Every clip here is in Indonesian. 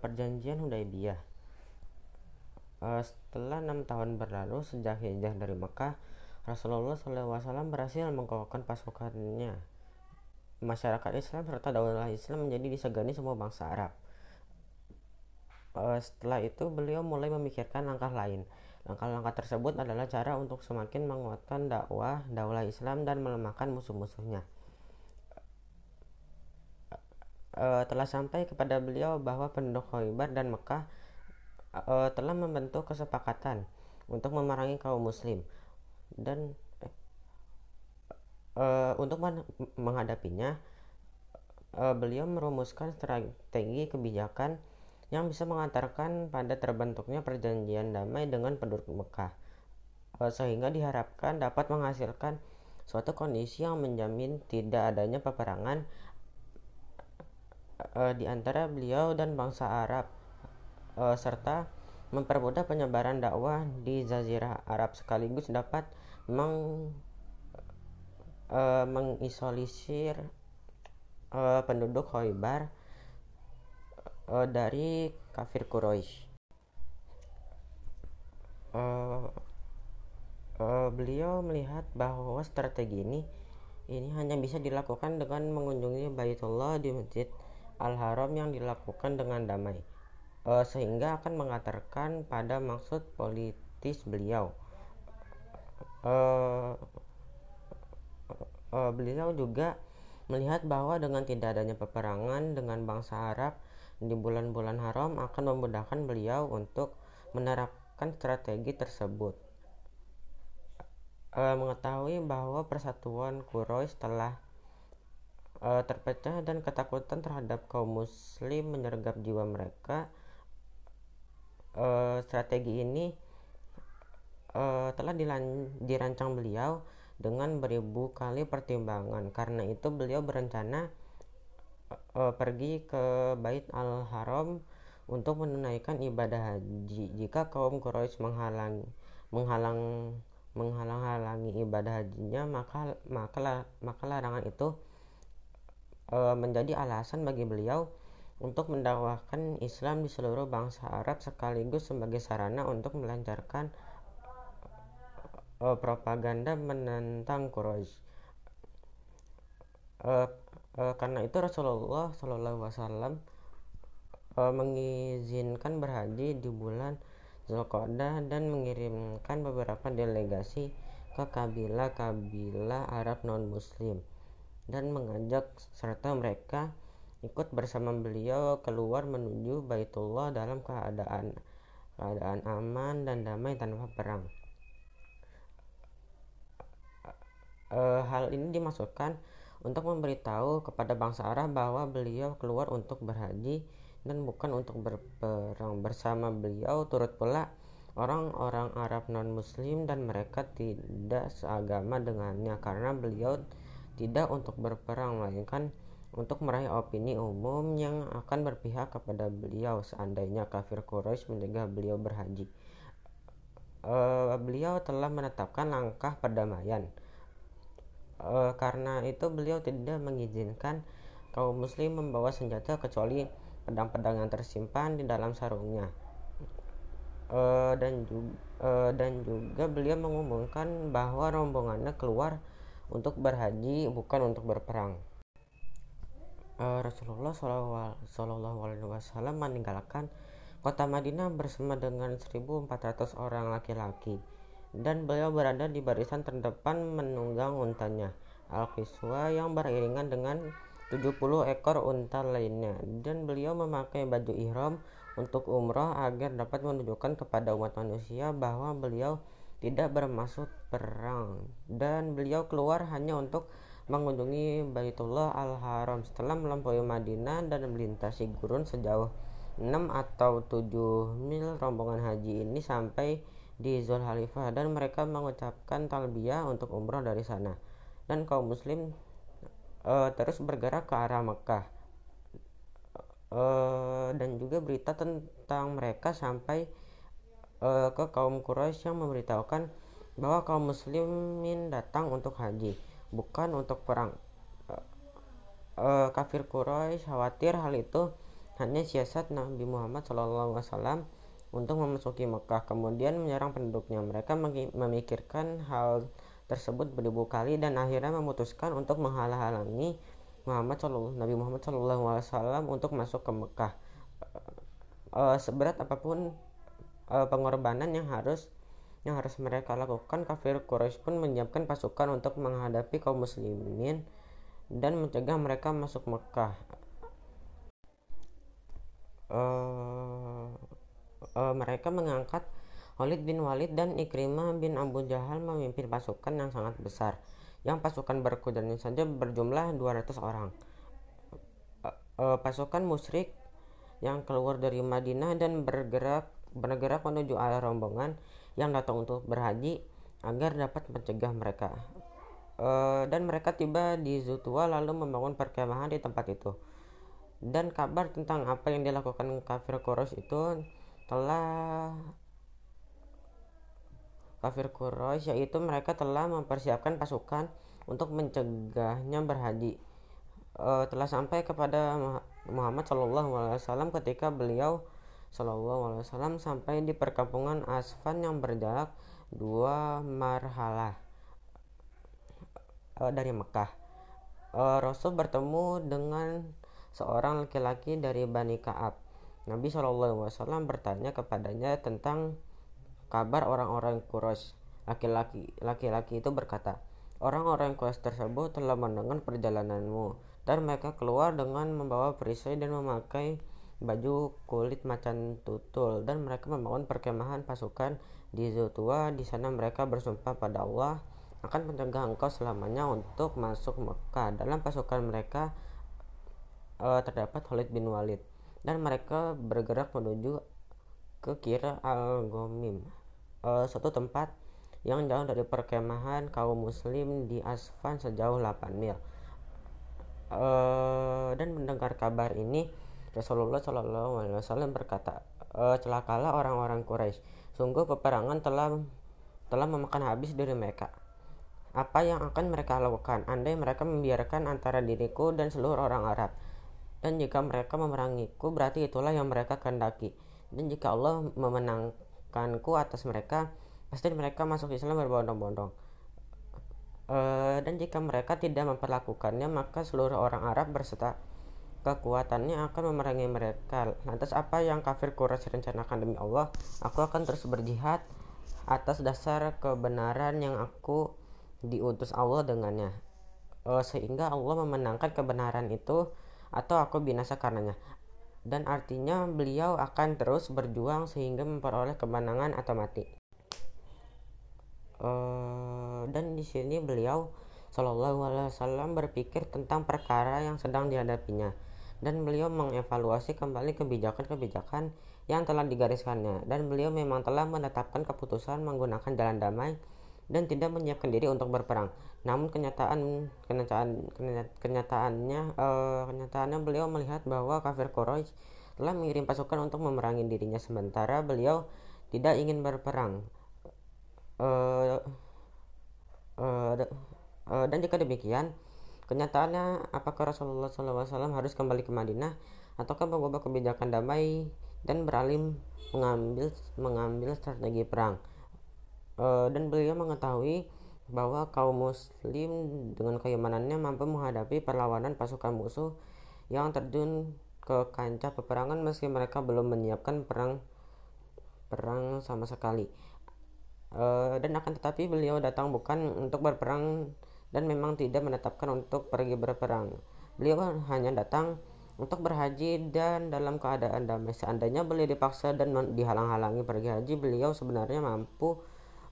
Perjanjian Hudaybiyyah. Setelah 6 tahun berlalu sejak hijrah dari Mekah, Rasulullah SAW berhasil mengukuhkan pasukannya. Masyarakat Islam serta daulah Islam menjadi disegani semua bangsa Arab. Setelah itu beliau mulai memikirkan langkah lain. Langkah-langkah tersebut adalah cara untuk semakin menguatkan dakwah daulah Islam dan melemahkan musuh-musuhnya. Telah sampai kepada beliau bahwa penduduk Khaybar dan Mekah telah membentuk kesepakatan untuk memerangi kaum muslim dan untuk menghadapinya beliau merumuskan strategi kebijakan yang bisa mengantarkan pada terbentuknya perjanjian damai dengan penduduk Mekah, sehingga diharapkan dapat menghasilkan suatu kondisi yang menjamin tidak adanya peperangan di antara beliau dan bangsa Arab, serta mempermudah penyebaran dakwah di Jazirah Arab, sekaligus dapat mengisolisir penduduk Khaybar dari kafir Quraisy. Beliau melihat bahwa strategi ini hanya bisa dilakukan dengan mengunjungi Baytullah di masjid al-haram yang dilakukan dengan damai, sehingga akan mengantarkan pada maksud politis beliau. Beliau juga melihat bahwa dengan tidak adanya peperangan dengan bangsa Arab di bulan-bulan haram akan memudahkan beliau untuk menerapkan strategi tersebut. Mengetahui bahwa persatuan Quraisy telah terpecah dan ketakutan terhadap kaum muslim menyergap jiwa mereka, strategi ini telah dirancang beliau dengan beribu kali pertimbangan. Karena itu beliau berencana pergi ke Bait al-Haram untuk menunaikan ibadah haji. Jika kaum Quraisy menghalang-halangi ibadah hajinya, maka larangan itu menjadi alasan bagi beliau untuk mendakwahkan Islam di seluruh bangsa Arab, sekaligus sebagai sarana untuk melancarkan propaganda menentang Quraisy. Karena itu Rasulullah SAW mengizinkan berhaji di bulan Zolqodah dan mengirimkan beberapa delegasi ke kabilah-kabilah Arab non-Muslim dan mengajak serta mereka ikut bersama beliau keluar menuju Baitullah dalam keadaan aman dan damai tanpa perang. Hal ini dimaksudkan untuk memberitahu kepada bangsa Arab bahwa beliau keluar untuk berhaji dan bukan untuk berperang. Bersama beliau turut pula orang-orang Arab non-Muslim dan mereka tidak seagama dengannya, karena beliau tidak untuk berperang melainkan untuk meraih opini umum yang akan berpihak kepada beliau seandainya kafir Quraisy mencegah beliau berhaji. Beliau telah menetapkan langkah perdamaian. Karena itu beliau tidak mengizinkan kaum muslim membawa senjata kecuali pedang-pedang yang tersimpan di dalam sarungnya. Dan juga beliau mengumumkan bahwa rombongannya keluar untuk berhaji bukan untuk berperang. Rasulullah SAW meninggalkan kota Madinah bersama dengan 1.400 orang laki-laki, dan beliau berada di barisan terdepan menunggang untanya Al-Kiswa yang beriringan dengan 70 ekor unta lainnya, dan beliau memakai baju ihram untuk umrah agar dapat menunjukkan kepada umat manusia bahwa beliau tidak bermaksud perang, dan beliau keluar hanya untuk mengunjungi Baitullah al-Haram. Setelah melampaui Madinah dan melintasi gurun sejauh 6 atau 7 mil, rombongan haji ini sampai di Zul Halifah dan mereka mengucapkan talbiah untuk umrah dari sana, dan kaum muslim terus bergerak ke arah Mekah. Dan juga berita tentang mereka sampai ke kaum Quraisy yang memberitahukan bahwa kaum muslimin datang untuk haji bukan untuk perang. Kafir Quraisy khawatir hal itu Hanya siasat Nabi Muhammad SAW untuk memasuki Mekah, kemudian menyerang penduduknya. Mereka memikirkan hal tersebut beribu kali dan akhirnya memutuskan untuk menghalang-halangi Nabi Muhammad SAW untuk masuk ke Mekah. Seberat apapun pengorbanan yang harus mereka lakukan, kafir Quraisy pun menyiapkan pasukan untuk menghadapi kaum muslimin dan mencegah mereka masuk Mekah. Mereka mengangkat Khalid bin Walid dan Ikrimah bin Abu Jahal memimpin pasukan yang sangat besar, yang pasukan berkudanya saja berjumlah 200 orang. Pasukan musyrik yang keluar dari Madinah dan bergerak menuju arah rombongan yang datang untuk berhaji agar dapat mencegah mereka. Dan mereka tiba di Zutwa lalu membangun perkemahan di tempat itu. Dan kabar tentang apa yang dilakukan kafir Quraisy yaitu mereka telah mempersiapkan pasukan untuk mencegahnya berhaji telah sampai kepada Muhammad SAW ketika beliau SAW sampai di perkampungan Asfan yang berjarak 2 marhalah dari Mekah. Rasul bertemu dengan seorang laki-laki dari Bani Ka'ab. Nabi SAW bertanya kepadanya tentang kabar orang-orang Quraisy. Laki-laki itu berkata, orang-orang Quraisy tersebut telah mendengar perjalananmu dan mereka keluar dengan membawa perisai dan memakai baju kulit macan tutul, dan mereka membangun perkemahan pasukan di Zutwa. Di sana mereka bersumpah pada Allah akan mencegah engkau selamanya untuk masuk Mekah. Dalam pasukan mereka terdapat Khalid bin Walid, dan mereka bergerak menuju ke Kira al Ghomim, suatu tempat yang jauh dari perkemahan kaum muslim di Asfan sejauh 8 mil. Dan mendengar kabar ini Rasulullah SAW berkata, celakalah orang-orang Quraisy, sungguh peperangan telah memakan habis diri mereka. Apa yang akan mereka lakukan andai mereka membiarkan antara diriku dan seluruh orang Arab? Dan jika mereka memerangiku, berarti itulah yang mereka kehendaki. Dan jika Allah memenangkanku atas mereka, pasti mereka masuk Islam berbondong-bondong. Dan jika mereka tidak memperlakukannya, maka seluruh orang Arab berserta kekuatannya akan memerangi mereka. Lantas apa yang kafir Quraisy rencanakan? Demi Allah, aku akan terus berjihad atas dasar kebenaran yang aku diutus Allah dengannya, sehingga Allah memenangkan kebenaran itu atau aku binasa karenanya. Dan artinya beliau akan terus berjuang sehingga memperoleh kemenangan atau mati. Dan di sini beliau SAW berpikir tentang perkara yang sedang dihadapinya, dan beliau mengevaluasi kembali kebijakan-kebijakan yang telah digariskannya, dan beliau memang telah menetapkan keputusan menggunakan jalan damai dan tidak menyiapkan diri untuk berperang. Namun kenyataannya beliau melihat bahwa kafir Quraisy telah mengirim pasukan untuk memerangi dirinya, sementara beliau tidak ingin berperang. Dan jika demikian, kenyataannya apakah Rasulullah SAW harus kembali ke Madinah ataukah mengubah kebijakan damai dan beralih mengambil strategi perang? Dan beliau mengetahui bahwa kaum muslim dengan keimanannya mampu menghadapi perlawanan pasukan musuh yang terjun ke kancah peperangan meski mereka belum menyiapkan perang sama sekali. Dan akan tetapi beliau datang bukan untuk berperang dan memang tidak menetapkan untuk pergi berperang. Beliau hanya datang untuk berhaji dan dalam keadaan damai. Seandainya beliau dipaksa dan dihalang-halangi pergi haji, beliau sebenarnya mampu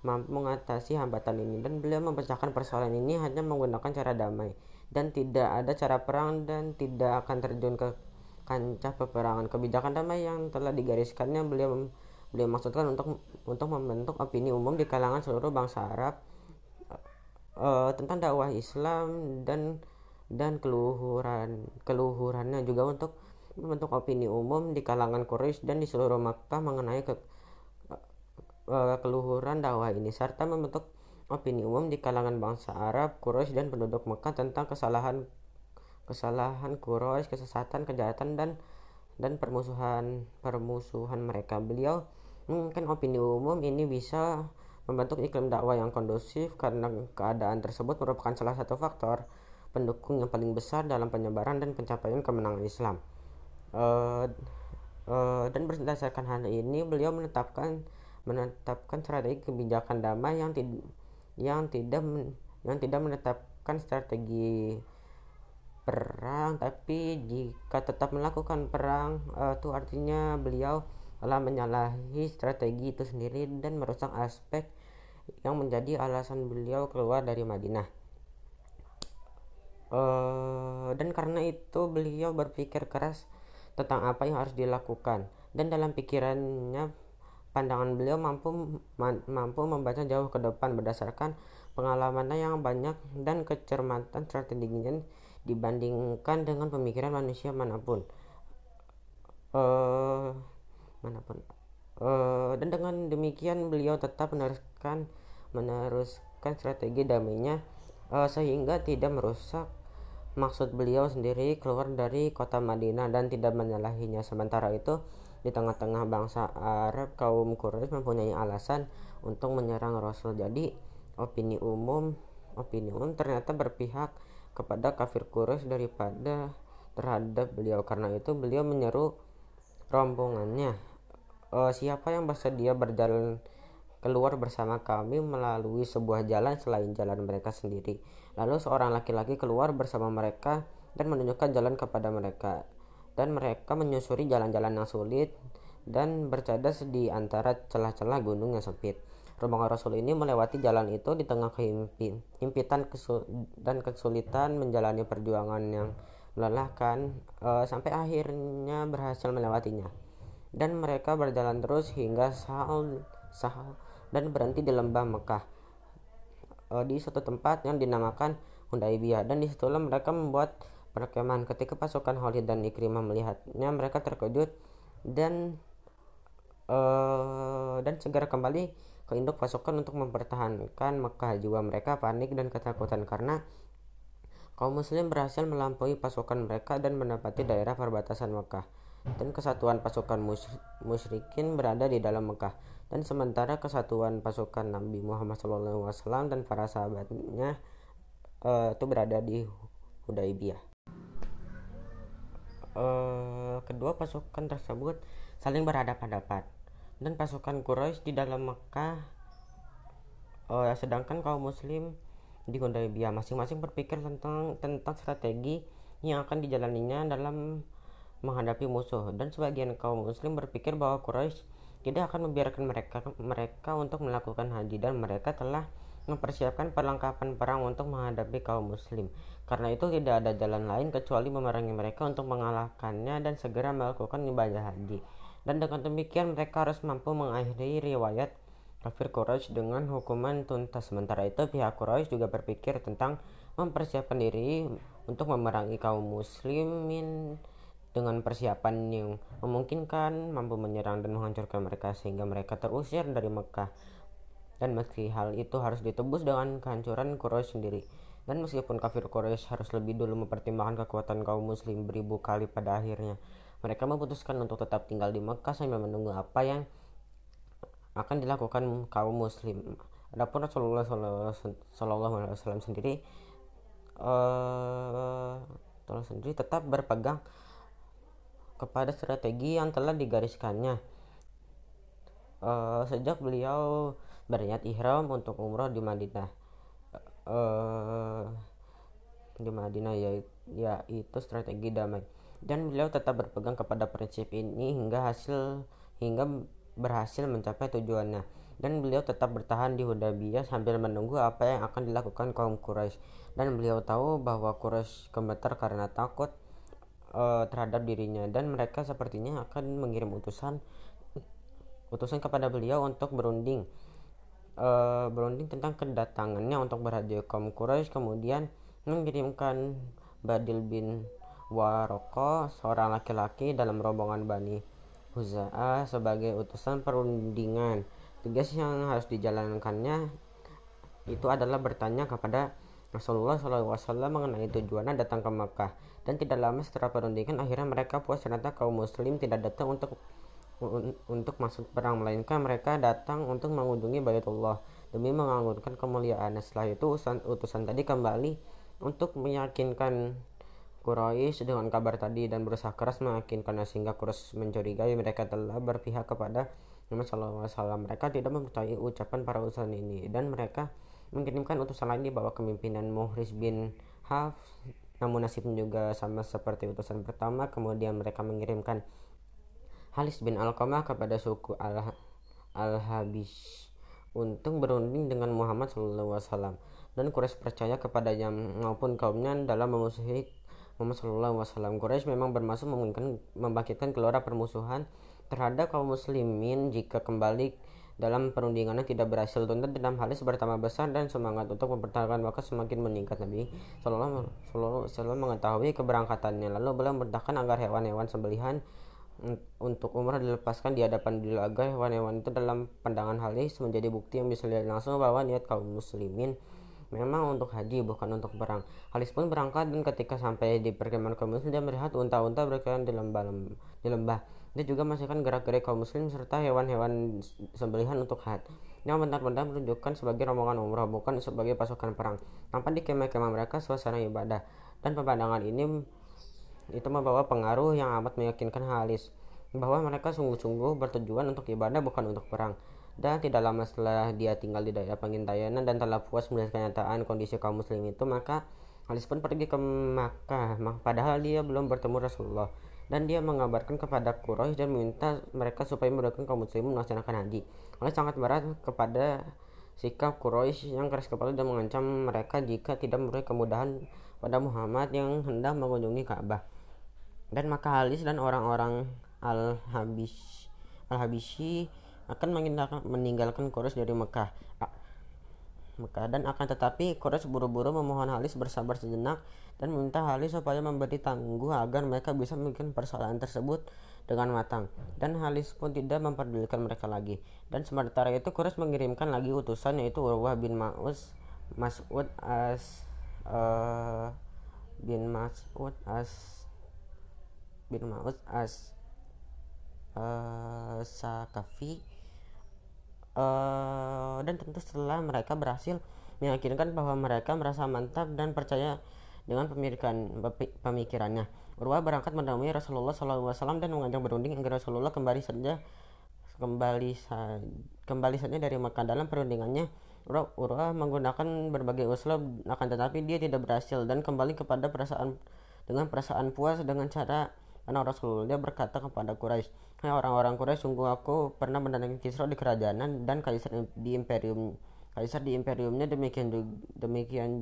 mengatasi hambatan ini, dan beliau memecahkan persoalan ini hanya menggunakan cara damai dan tidak ada cara perang, dan tidak akan terjun ke kancah peperangan. Kebijakan damai yang telah digariskannya beliau maksudkan untuk membentuk opini umum di kalangan seluruh bangsa Arab tentang dakwah Islam dan keluhurannya, juga untuk membentuk opini umum di kalangan Quraisy dan di seluruh Makkah mengenai keluhuran dakwah ini, serta membentuk opini umum di kalangan bangsa Arab, Quraisy dan penduduk Mekah tentang kesalahan Quraisy, kesesatan, kejahatan dan dan permusuhan mereka. Beliau mungkin opini umum ini bisa membentuk iklim dakwah yang kondusif karena keadaan tersebut merupakan salah satu faktor pendukung yang paling besar dalam penyebaran dan pencapaian kemenangan Islam. Dan berdasarkan hal ini beliau menetapkan strategi kebijakan damai yang tidak menetapkan strategi perang, tapi jika tetap melakukan perang itu artinya beliau telah menyalahi strategi itu sendiri dan merusak aspek yang menjadi alasan beliau keluar dari Madinah. Dan karena itu beliau berpikir keras tentang apa yang harus dilakukan, dan dalam pikirannya pandangan beliau mampu membaca jauh ke depan berdasarkan pengalamannya yang banyak dan kecermatan strateginya dibandingkan dengan pemikiran manusia manapun, dan dengan demikian beliau tetap meneruskan strategi damainya sehingga tidak merusak maksud beliau sendiri keluar dari kota Madinah dan tidak menyalahinya. Sementara itu di tengah-tengah bangsa Arab, kaum Quraisy mempunyai alasan untuk menyerang Rasul. Jadi opini umum ternyata berpihak kepada kafir Quraisy daripada terhadap beliau. Karena itu beliau menyeru rombongannya, siapa yang bersedia berjalan keluar bersama kami melalui sebuah jalan selain jalan mereka sendiri. Lalu seorang laki-laki keluar bersama mereka dan menunjukkan jalan kepada mereka, dan mereka menyusuri jalan-jalan yang sulit dan bercadas di antara celah-celah gunung yang sempit. Rombongan Rasul ini melewati jalan itu di tengah himpitan dan kesulitan menjalani perjuangan yang melelahkan sampai akhirnya berhasil melewatinya. Dan mereka berjalan terus hingga Sahal dan berhenti di lembah Mekah di suatu tempat yang dinamakan Undaiwiyah, dan disitulah mereka membuat perkemahan. Ketika pasukan Khalid dan Ikrimah melihatnya, mereka terkejut dan segera kembali ke induk pasukan untuk mempertahankan Mekah. Jiwa mereka panik dan ketakutan karena kaum muslim berhasil melampaui pasukan mereka dan mendapati daerah perbatasan Mekah, dan kesatuan pasukan musyrikin berada di dalam Mekah. Dan sementara kesatuan pasukan Nabi Muhammad SAW dan para sahabatnya itu berada di Hudaybiyyah. Kedua pasukan tersebut saling berhadapan-hadapan, dan pasukan Quraisy di dalam Mekah sedangkan kaum muslim di Hudaybiyyah masing-masing berpikir tentang strategi yang akan dijalaninya dalam menghadapi musuh. Dan sebagian kaum muslim berpikir bahwa Quraisy tidak akan membiarkan mereka untuk melakukan haji, dan mereka telah mempersiapkan perlengkapan perang untuk menghadapi kaum muslim. Karena itu tidak ada jalan lain kecuali memerangi mereka untuk mengalahkannya dan segera melakukan ibadah haji. Dan dengan demikian mereka harus mampu mengakhiri riwayat kafir Quraisy dengan hukuman tuntas. Sementara itu pihak Quraisy juga berpikir tentang mempersiapkan diri untuk memerangi kaum muslimin dengan persiapan yang memungkinkan mampu menyerang dan menghancurkan mereka sehingga mereka terusir dari Mekah. Dan meski hal itu harus ditebus dengan kehancuran Quraisy sendiri. Dan meskipun kafir Quraisy harus lebih dulu mempertimbangkan kekuatan kaum muslim beribu kali, pada akhirnya mereka memutuskan untuk tetap tinggal di Mekah sambil menunggu apa yang akan dilakukan kaum muslim. Adapun Rasulullah SAW sendiri tetap berpegang kepada strategi yang telah digariskannya sejak beliau berniat ihram untuk umrah di Madinah. Yaitu strategi damai. Dan beliau tetap berpegang kepada prinsip ini hingga berhasil mencapai tujuannya. Dan beliau tetap bertahan di Hudaybiyyah sambil menunggu apa yang akan dilakukan kaum Quraisy. Dan beliau tahu bahwa Quraisy gemetar karena takut terhadap dirinya, dan mereka sepertinya akan mengirim utusan kepada beliau untuk berunding tentang kedatangannya untuk berhaji. Kaum Quraisy kemudian mengirimkan Badil bin Waroko, seorang laki-laki dalam rombongan Bani Huzaa, sebagai utusan perundingan. Tugas yang harus dijalankannya itu adalah bertanya kepada Rasulullah SAW mengenai tujuannya datang ke Mekah, dan tidak lama setelah perundingan akhirnya mereka puas ternyata kaum muslim tidak datang untuk maksud perang, melainkan mereka datang untuk mengunjungi Baytullah demi mengagungkan kemuliaannya. Setelah itu utusan tadi kembali untuk meyakinkan Quraisy dengan kabar tadi dan berusaha keras meyakinkannya sehingga Quraisy mencurigai mereka telah berpihak kepada Nabi sallallahu alaihi wasallam. Mereka tidak mempercayai ucapan para utusan ini dan mereka mengirimkan utusan lain di bawah kepemimpinan Muhriz bin Hafs. Namun nasibnya juga sama seperti utusan pertama. Kemudian mereka mengirimkan Halis bin Alqamah kepada suku Al-Habisy untuk berunding dengan Muhammad sallallahu alaihi wasallam, dan Quraisy percaya kepadanya maupun kaumnya dalam memusuhi Muhammad sallallahu alaihi wasallam. Quraisy memang bermaksud membangkitkan gelora permusuhan terhadap kaum muslimin jika kembali dalam perundingannya tidak berhasil. Tuntutan dalam Halis bertambah besar dan semangat untuk mempertahankan Mekah semakin meningkat. Nabi sallallahu alaihi wasallam mengetahui keberangkatannya lalu beliau memerintahkan agar hewan-hewan sembelihan untuk umrah dilepaskan di hadapan agar hewan-hewan itu dalam pandangan Halis menjadi bukti yang bisa dilihat langsung bahwa niat kaum muslimin memang untuk haji bukan untuk perang. Halis pun berangkat, dan ketika sampai di perkemahan kaum muslim dia melihat unta-unta berkeliaran di lembah. Dia juga masukkan gerak-gerik kaum muslim serta hewan-hewan sembelihan untuk haji yang benar-benar menunjukkan sebagai rombongan umrah bukan sebagai pasukan perang. Tanpa di kemah-kemah mereka suasana ibadah dan pemandangan ini itu membawa pengaruh yang amat meyakinkan Halis bahwa mereka sungguh-sungguh bertujuan untuk ibadah bukan untuk perang. Dan tidak lama setelah dia tinggal di daerah Pangintaianan dan telah puas melihat kenyataan kondisi kaum muslim itu, maka Halis pun pergi ke Makkah padahal dia belum bertemu Rasulullah, dan dia mengabarkan kepada Quraisy dan meminta mereka supaya mendorong kaum muslim melaksanakan haji. Halis sangat marah kepada sikap Quraisy yang keras kepala dan mengancam mereka jika tidak memberi kemudahan pada Muhammad yang hendak mengunjungi Ka'bah. Dan maka Halis dan orang-orang Al-Habisy akan meninggalkan Quraisy dari Mekah. Dan akan tetapi Quraisy buru-buru memohon Halis bersabar sejenak dan meminta Halis supaya memberi tangguh agar mereka bisa memikirkan persoalan tersebut dengan matang, dan Halis pun tidak memperdulikan mereka lagi. Dan sementara itu Quraisy mengirimkan lagi utusan yaitu Urwah bin Ma'us, Mas'ud As bin Mas'ud As bin Ma'us As Sakafi, dan tentu setelah mereka berhasil meyakinkan bahwa mereka merasa mantap dan percaya dengan pemikirannya, Urwah berangkat menemui Rasulullah SAW dan mengajak berunding agar Rasulullah kembali saja dari Mekah. Dalam perundingannya Urwah menggunakan berbagai uslub, akan tetapi dia tidak berhasil dan kembali kepada perasaan puas dengan cara karena Rasulullah dia berkata kepada Quraisy, "Hai orang-orang Quraisy, sungguh aku pernah mendatangi Kisra di kerajaan dan kaisar di imperiumnya demikian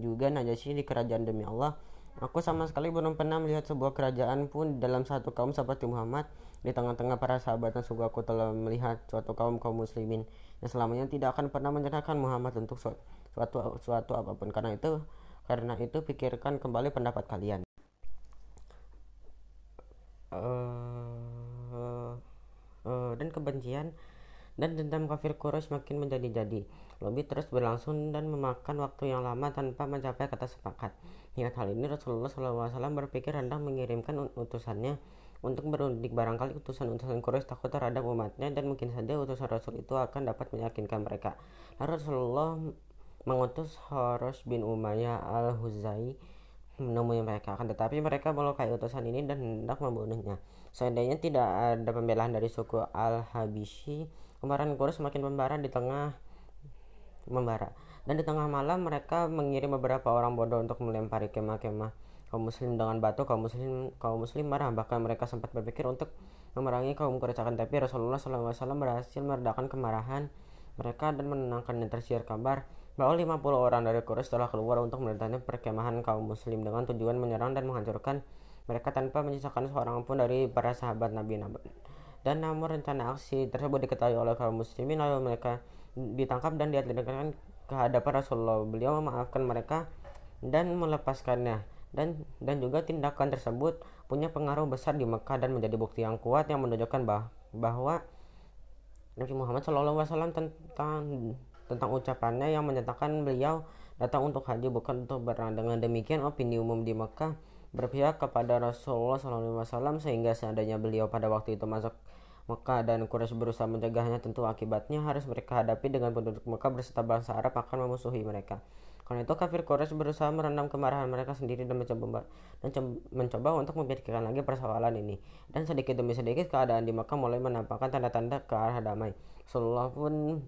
juga Najasyi di kerajaan. Demi Allah, aku sama sekali belum pernah melihat sebuah kerajaan pun dalam satu kaum seperti Muhammad di tengah-tengah para sahabat, dan sungguh aku telah melihat suatu kaum muslimin yang selamanya tidak akan pernah menyerahkan Muhammad untuk suatu apapun. Karena itu pikirkan kembali pendapat kalian." Dan kebencian dan dendam kafir Quraisy makin menjadi-jadi. Lobby terus berlangsung dan memakan waktu yang lama tanpa mencapai kata sepakat. Ingat hal ini Rasulullah SAW berpikir hendak mengirimkan utusannya untuk berunding. Barangkali utusan-utusan Quraisy takut terhadap umatnya dan mungkin saja utusan Rasul itu akan dapat meyakinkan mereka. Lalu Rasulullah mengutus Kharaj bin Umayyah al-Huzai menemui mereka, akan tetapi mereka melukai utusan ini dan hendak membunuhnya. Seandainya tidak ada pembelaan dari suku Al-Habisy, kemarahan Quraisy semakin membara. Dan di tengah malam mereka mengirim beberapa orang bodoh untuk melempari kemah-kemah kaum muslim dengan batu. Kaum muslim marah, bahkan mereka sempat berpikir untuk memerangi kaum Quraisy, akan tetapi Rasulullah SAW berhasil meredakan kemarahan mereka dan menenangkan. Dan tersiar kabar bahwa 50 orang dari Quraisy telah keluar untuk mendatangi perkemahan kaum muslim dengan tujuan menyerang dan menghancurkan mereka tanpa menyisakan seorang pun dari para sahabat Nabi. Dan namun rencana aksi tersebut diketahui oleh kaum muslimin, lalu mereka ditangkap dan dihadirkan ke hadapan Rasulullah. Beliau memaafkan mereka dan melepaskannya, dan juga tindakan tersebut punya pengaruh besar di Mekah dan menjadi bukti yang kuat yang menunjukkan bahwa Nabi Muhammad SAW tentang ucapannya yang menyatakan beliau datang untuk haji bukan untuk berang. Dengan demikian opini umum di Mekah berpihak kepada Rasulullah SAW, sehingga seandainya beliau pada waktu itu masuk Mekah dan Quraisy berusaha mencegahnya, tentu akibatnya harus mereka hadapi dengan penduduk Mekah berserta bangsa Arab akan memusuhi mereka. Karena itu kafir Quraisy berusaha merendam kemarahan mereka sendiri dan mencoba untuk memikirkan lagi persoalan ini. Dan sedikit demi sedikit keadaan di Mekah mulai menampakkan tanda-tanda ke arah damai. Rasulullah pun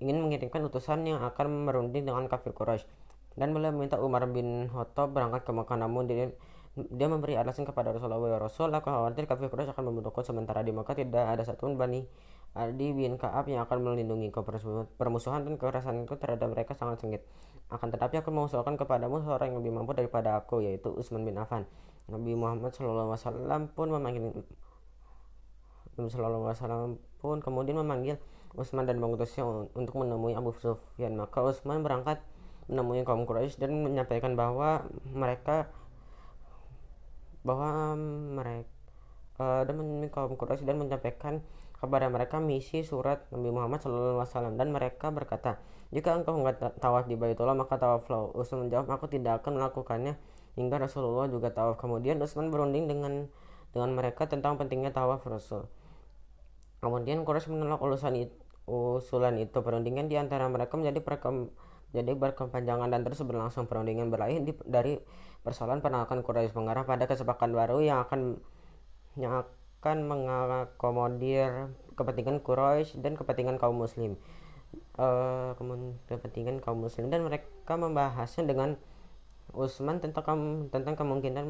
ingin mengirimkan utusan yang akan merunding dengan kafir Quraisy, dan beliau meminta Umar bin Khattab berangkat ke Mekah. Namun dia memberi alasan kepada Rasulullah, "Ya Rasul, aku khawatir kafir Quraisy akan membentukku, sementara di Mekah tidak ada satupun Bani bin Ka'ab yang akan melindungi kau. Permusuhan dan kekerasanku terhadap mereka sangat sengit. Akan tetapi aku mengusulkan kepadamu seorang yang lebih mampu daripada aku, yaitu Utsman bin Affan." Nabi Muhammad SAW pun kemudian memanggil Utsman dan mengutusnya untuk menemui Abu Sufyan. Maka Utsman berangkat menemui kaum Quraisy dan menyampaikan bahwa mereka kepada mereka misi surat Nabi Muhammad SAW, dan mereka berkata, "Jika engkau enggak tawaf di Baytullah, maka tawaflah." Utsman menjawab, "Aku tidak akan melakukannya hingga Rasulullah juga tawaf." Kemudian Utsman berunding dengan mereka tentang pentingnya tawaf Rasul. Kemudian Quraisy menolak usulan itu. Perundingan di antara mereka menjadi berkepanjangan dan terus berlangsung. Perundingan beralih dari persoalan penolakan Quraisy mengarah pada kesepakatan baru yang akan mengakomodir kepentingan Quraisy dan kepentingan kaum muslim. Dan mereka membahasnya dengan Utsman tentang kemungkinan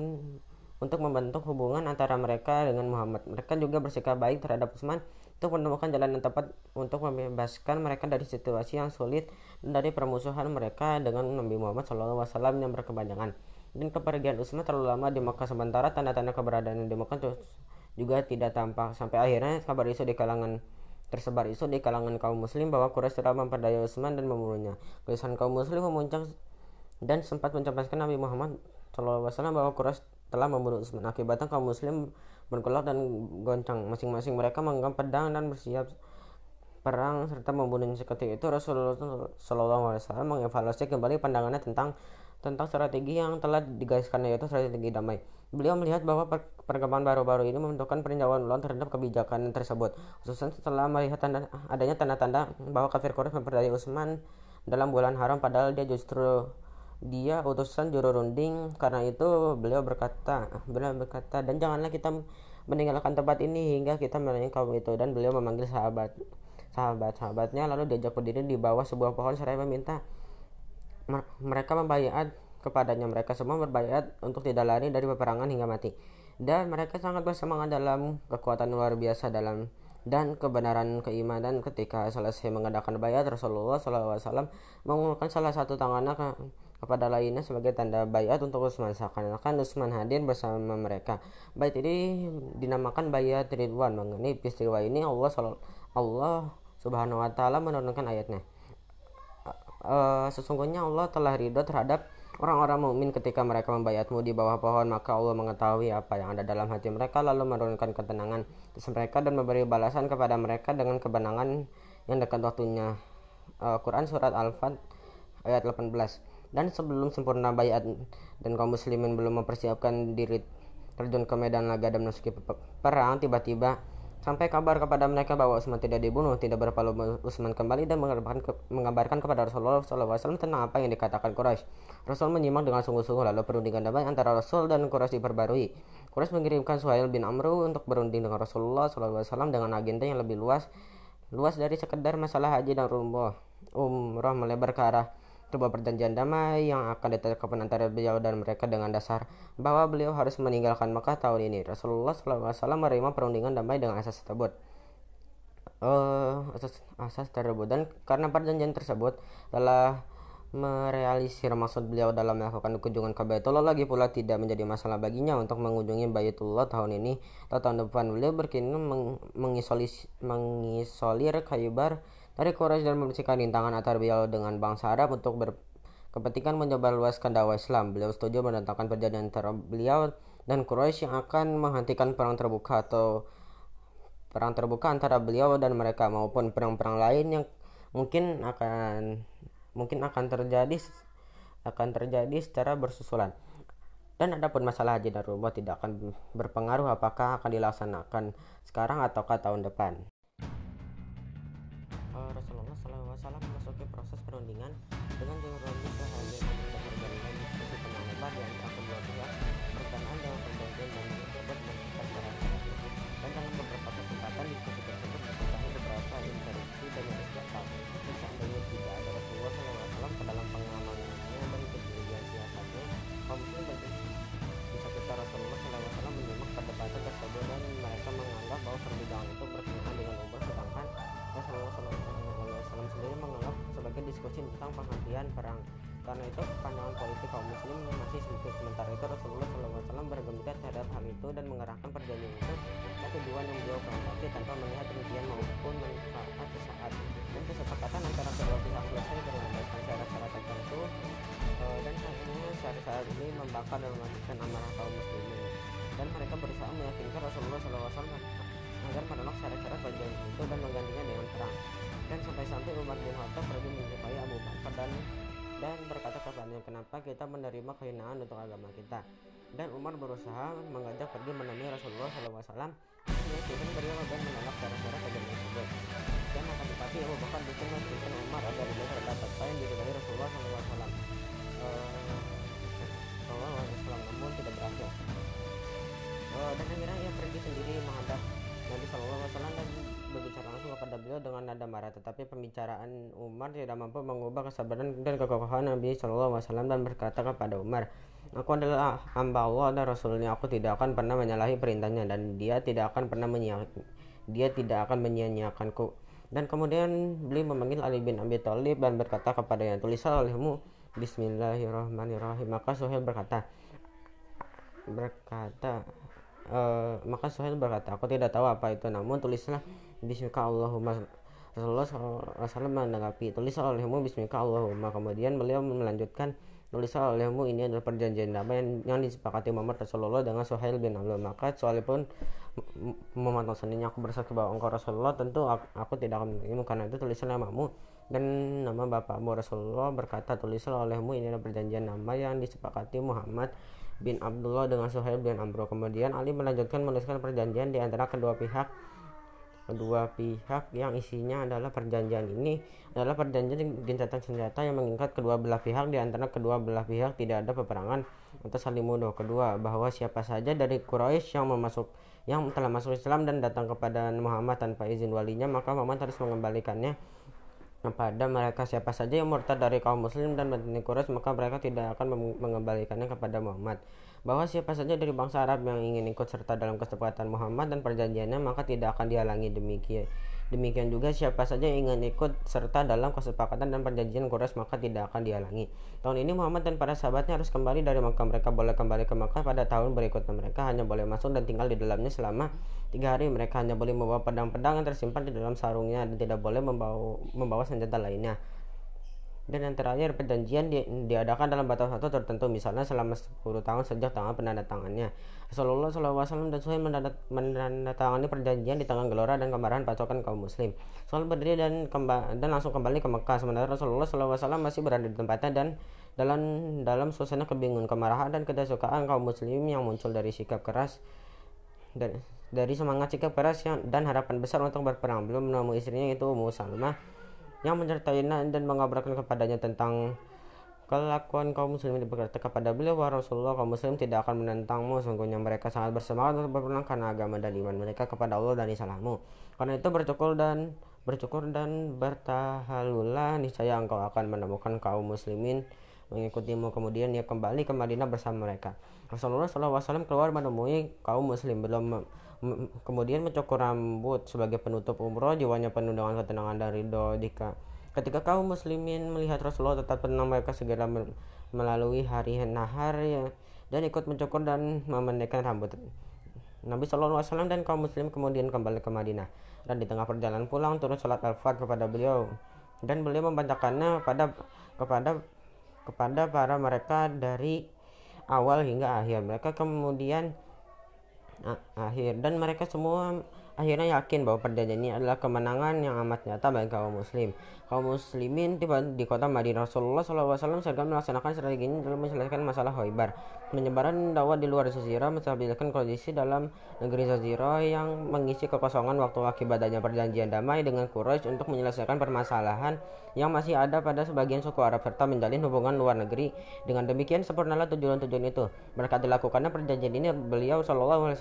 untuk membentuk hubungan antara mereka dengan Muhammad. Mereka juga bersikap baik terhadap Utsman untuk menemukan jalan yang tepat untuk membebaskan mereka dari situasi yang sulit dan dari permusuhan mereka dengan Nabi Muhammad SAW yang berkepanjangan. Dan kepergian Utsman terlalu lama di Mekah, sementara tanda-tanda keberadaan di Mekah juga tidak tampak. Sampai akhirnya tersebar isu di kalangan kaum muslim bahwa Quraisy telah memperdaya Utsman dan membunuhnya. Kegelisahan kaum muslim memuncak dan sempat mencemaskan Nabi Muhammad SAW bahwa Quraisy telah membunuh Utsman. Akibatnya kaum muslim bergolak dan goncang, masing-masing mereka menggenggam pedang dan bersiap perang serta membunuhnya. Seketika itu Rasulullah SAW mengevaluasi kembali pandangannya tentang strategi yang telah digariskan, yaitu strategi damai. Beliau melihat bahwa perkembangan baru-baru ini membentukkan peninjauan ulang terhadap kebijakan tersebut, khususnya setelah melihat adanya tanda-tanda bahwa kafir Quraisy memperdaya Utsman dalam bulan haram, padahal dia utusan juru runding. Karena itu beliau berkata, "Dan janganlah kita meninggalkan tempat ini hingga kita melayani kaum itu." Dan beliau memanggil sahabat-sahabatnya lalu diajak berdiri di bawah sebuah pohon seraya meminta mereka membaiat kepadanya. Mereka semua berbaiat untuk tidak lari dari peperangan hingga mati, dan mereka sangat bersemangat dalam kekuatan luar biasa dalam dan kebenaran keimanan. Ketika selesai mengadakan bayat, Rasulullah SAW mengulurkan salah satu tangannya kepada lainnya sebagai tanda bayat untuk Utsman, seakan-akan Utsman hadir bersama mereka. Bayat ini dinamakan bayat Ridwan. Mengenai peristiwa ini Allah Subhanahu Wa Taala menurunkan ayatnya, "Sesungguhnya Allah telah ridho terhadap orang-orang mukmin ketika mereka membayatmu di bawah pohon, maka Allah mengetahui apa yang ada dalam hati mereka, lalu menurunkan ketenangan atas mereka dan memberi balasan kepada mereka dengan kebenangan yang dekat waktunya." Quran Surat Al-Fat ayat 18. Dan sebelum sempurna bayat dan kaum muslimin belum mempersiapkan diri terjun ke medan laga dan memasuki perang, tiba-tiba sampai kabar kepada mereka bahwa Utsman tidak dibunuh. Tidak berapa lama Utsman kembali dan mengabarkan kepada Rasulullah SAW tentang apa yang dikatakan Quraisy. Rasul menyimak dengan sungguh-sungguh, lalu perundingan damai antara Rasul dan Quraisy diperbarui. Quraisy mengirimkan Suhayl bin Amr untuk berunding dengan Rasulullah SAW dengan agenda yang lebih luas dari sekedar masalah haji dan umrah, melebar ke arah sebuah perjanjian damai yang akan ditetapkan antara beliau dan mereka dengan dasar bahwa beliau harus meninggalkan Mekah tahun ini. Rasulullah SAW menerima perundingan damai dengan asas tersebut, dan karena perjanjian tersebut telah merealisir maksud beliau dalam melakukan kunjungan ke Baitullah, lagi pula tidak menjadi masalah baginya untuk mengunjungi Baitullah tahun ini atau tahun depan. Beliau berkeinginan mengisolir Khaybar dari Quraisy dan membersihkan rintangan antara beliau dengan bangsa Arab untuk berkepentingan menyebarluaskan dakwah Islam. Beliau setuju mendatangkan perjanjian antara beliau dan Quraisy yang akan menghentikan perang terbuka antara beliau dan mereka maupun perang-perang lain yang mungkin akan mungkin akan terjadi secara bersusulan. Dan adapun masalah haji darurat tidak akan berpengaruh apakah akan dilaksanakan sekarang ataukah tahun depan. Rasulullah SAW memasuki proses perundingan dengan menurunkan kehadiran dan perjanjian diskusi penanggapan yang akan berlaku berkenaan dengan perjanjian dan menentukan perkara tersebut, dan dalam beberapa kesempatan diskusi tersebut diketahui beberapa interupsi dan yang terjadi. Seandainya tidak ada Rasulullah SAW dalam pengamanannya dan kebijakan siasatnya, kaum muslimin di sekitar Rasulullah SAW menyimak perdebatan tersebut dan mereka menganggap bahwa perbincangan itu berkaitan dengan umur, sedangkan Rasulullah SAW sendiri menganggap sebagai diskusi tentang penghentian perang. Karena itu pandangan politik kaum muslim masih sempit. Sementara itu Rasulullah SAW bergembira terhadap hal itu dan mengerahkan perjanjian itu ke tujuan yang beliau kehendaki tanpa melihat rincian maupun manfaat sesaat. Dan kesepakatan antara kedua pihak selesai berlandaskan syarat-syarat tertentu, dan syarat-syarat ini membakar dan mematikan amarah kaum muslimin. Dan mereka berusaha meyakinkan Rasulullah SAW agar menolak syarat-syarat perjanjian itu dan menggantinya dengan perang. Dan sampai-sampai Umar bin Khattab pergi menjumpai Abu Bakar dan berkata kepadanya, kenapa kita menerima kehinaan untuk agama kita? Dan Umar berusaha mengajak pergi menemui Rasulullah SAW, meskipun beliau dan menolak syarat-syarat perjanjian tersebut. Dan akan tetapi Abu Bakar justru meyakinkan Umar agar dia terdapat apa yang diridai Rasulullah SAW. Namun tidak berhasil. Dan akhirnya ia pergi sendiri menghadap Nabi SAW dan berbicara langsung kepada beliau dengan nada marah, tetapi pembicaraan Umar tidak mampu mengubah kesabaran dan kekokohan Nabi SAW, dan berkata kepada Umar, aku adalah hamba Allah dan Rasulnya, aku tidak akan pernah menyalahi perintahnya dan dia tidak akan menyia-nyiakanku. Dan kemudian beliau memanggil Ali bin Abi Thalib dan berkata kepadanya, tulislah olehmu Bismillahirrahmanirrahim. Maka Suhayl berkata, aku tidak tahu apa itu, namun tulislah Bismika Allahumma. Rasulullah SAW menanggapi, tulislah olehmu Bismika Allahumma. Kemudian beliau melanjutkan, tulislah olehmu, ini adalah perjanjian damai yang disepakati Muhammad Rasulullah dengan Suhayl bin Amr. Maka Suhayl pun memotong seninya, aku bersaksi bahwa engkau Rasulullah, tentu aku tidak akan menerimamu, karena itu tulislah namamu dan nama bapakmu. Rasulullah berkata, tulislah olehmu, ini adalah perjanjian damai yang disepakati Muhammad bin Abdullah dengan Suhayl bin Amr. Kemudian Ali melanjutkan menuliskan perjanjian di antara kedua pihak yang isinya adalah perjanjian ini adalah perjanjian gencatan senjata yang mengikat kedua belah pihak. Di antara kedua belah pihak tidak ada peperangan atau saling menuduh kedua, bahwa siapa saja dari Quraisy yang telah masuk Islam dan datang kepada Muhammad tanpa izin walinya, maka Muhammad harus mengembalikannya kepada mereka. Siapa saja yang murtad dari kaum muslim dan bani Quraisy, maka mereka tidak akan mengembalikannya kepada Muhammad. Bahwa siapa saja dari bangsa Arab yang ingin ikut serta dalam kesepakatan Muhammad dan perjanjiannya, maka tidak akan dihalangi. Demikian juga siapa saja yang ingin ikut serta dalam kesepakatan dan perjanjian Quraisy, maka tidak akan dihalangi. Tahun ini Muhammad dan para sahabatnya harus kembali dari Mekah. Mereka boleh kembali ke Mekah pada tahun berikutnya. Mereka hanya boleh masuk dan tinggal di dalamnya selama 3 hari. Mereka hanya boleh membawa pedang-pedang yang tersimpan di dalam sarungnya dan tidak boleh membawa senjata lainnya. Dan yang terakhir, perjanjian diadakan dalam batas waktu tertentu, misalnya selama 10 tahun sejak tanggal penandatangannya. Rasulullah SAW dan Suhail menandatangani perjanjian di tengah gelora dan kemarahan pasukan kaum muslim. Suhail berdiri dan langsung kembali ke Mekah, sementara Rasulullah SAW masih berada di tempatnya dan dalam suasana kebingungan, kemarahan dan ketidaksukaan kaum muslim yang muncul dari sikap keras dan dari semangat sikap keras dan harapan besar untuk berperang. Beliau menemui istrinya yaitu Ummu Salmah yang menyertainya dan mengabarkan kepadanya tentang kelakuan kaum muslimin. Berkata kepada beliau, wahai Rasulullah, kaum muslim tidak akan menentangmu, sungguhnya mereka sangat bersemangat untuk berperang karena agama dan iman mereka kepada Allah dan risalahmu. Karena itu bercukur dan bertahalulah, niscaya engkau akan menemukan kaum muslimin mengikutimu. Kemudian ia kembali ke Madinah bersama mereka. Rasulullah SAW keluar menemui kaum muslim, kemudian mencukur rambut sebagai penutup umroh. Jiwanya penuh dengan ketenangan dan ridho. Ketika kaum muslimin melihat Rasulullah tetap tenang, mereka segera melalui hari nahar dan ikut mencukur dan memendekkan rambut Nabi SAW dan kaum muslim kemudian kembali ke Madinah. Dan di tengah perjalanan pulang turun salat al-Fat kepada beliau, dan beliau membacakannya kepada para mereka dari awal hingga akhir. Mereka kemudian dan mereka semua akhirnya yakin bahwa perjanjian ini adalah kemenangan yang amat nyata bagi kaum muslim. Kaum muslimin tiba di kota Madinah. Rasulullah SAW segera melaksanakan strategi ini dalam menyelesaikan masalah Khaybar. Penyebaran dakwah di luar Jazirah menstabilkan kondisi dalam negeri Jazirah yang mengisi kekosongan waktu akibat adanya perjanjian damai dengan Quraisy untuk menyelesaikan permasalahan yang masih ada pada sebagian suku Arab serta menjalin hubungan luar negeri. Dengan demikian sempurnalah tujuan-tujuan itu. Berkat dilakukannya perjanjian ini, beliau SAW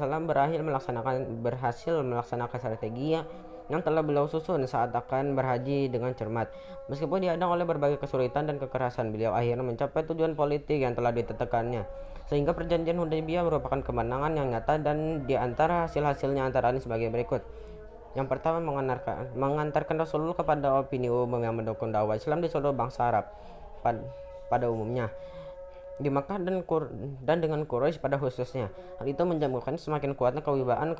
berhasil melaksanakan strategi yang telah beliau susun saat akan berhaji dengan cermat. Meskipun dihadang oleh berbagai kesulitan dan kekerasan, beliau akhirnya mencapai tujuan politik yang telah ditetapkannya. Sehingga perjanjian Hudaybiyyah merupakan kemenangan yang nyata, dan di antara hasil-hasilnya antara lain sebagai berikut. Yang pertama, mengantarkan Rasulullah kepada opini umum yang mendukung dakwah Islam di seluruh bangsa Arab pada umumnya, di Mekah dan dengan Quraisy pada khususnya. Hal itu menjamukan semakin kuatnya kewibawaan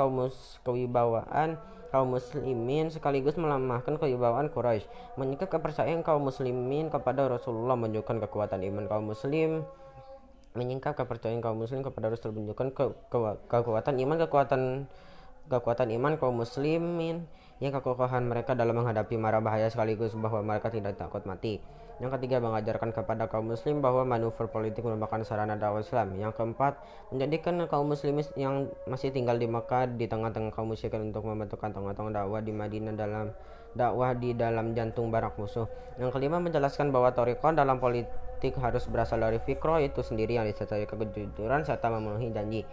kaum muslimin sekaligus melemahkan kewibawaan Quraisy. Meningkat kepercayaan kaum muslimin kepada Rasulullah menunjukkan kekuatan iman kaum muslim. Kekuatan iman kaum muslimin yang kekokohan mereka dalam menghadapi mara bahaya sekaligus bahwa mereka tidak takut mati. Yang ketiga, mengajarkan kepada kaum muslim bahwa manuver politik merupakan sarana dakwah Islam. Yang keempat, menjadikan kaum muslimin yang masih tinggal di Mekah di tengah-tengah kaum musyrikin untuk membentuk kantong-kantong dakwah di Madinah dalam dakwah di dalam jantung barak musuh. Yang kelima, menjelaskan bahwa thariqah dalam politik harus berasal dari fikroh itu sendiri yang disertai kejujuran serta memenuhi janji.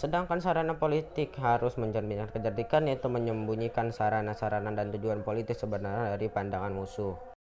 Sedangkan sarana politik harus mencerminkan kecerdikan, yaitu menyembunyikan sarana-sarana dan tujuan politik sebenarnya dari pandangan musuh.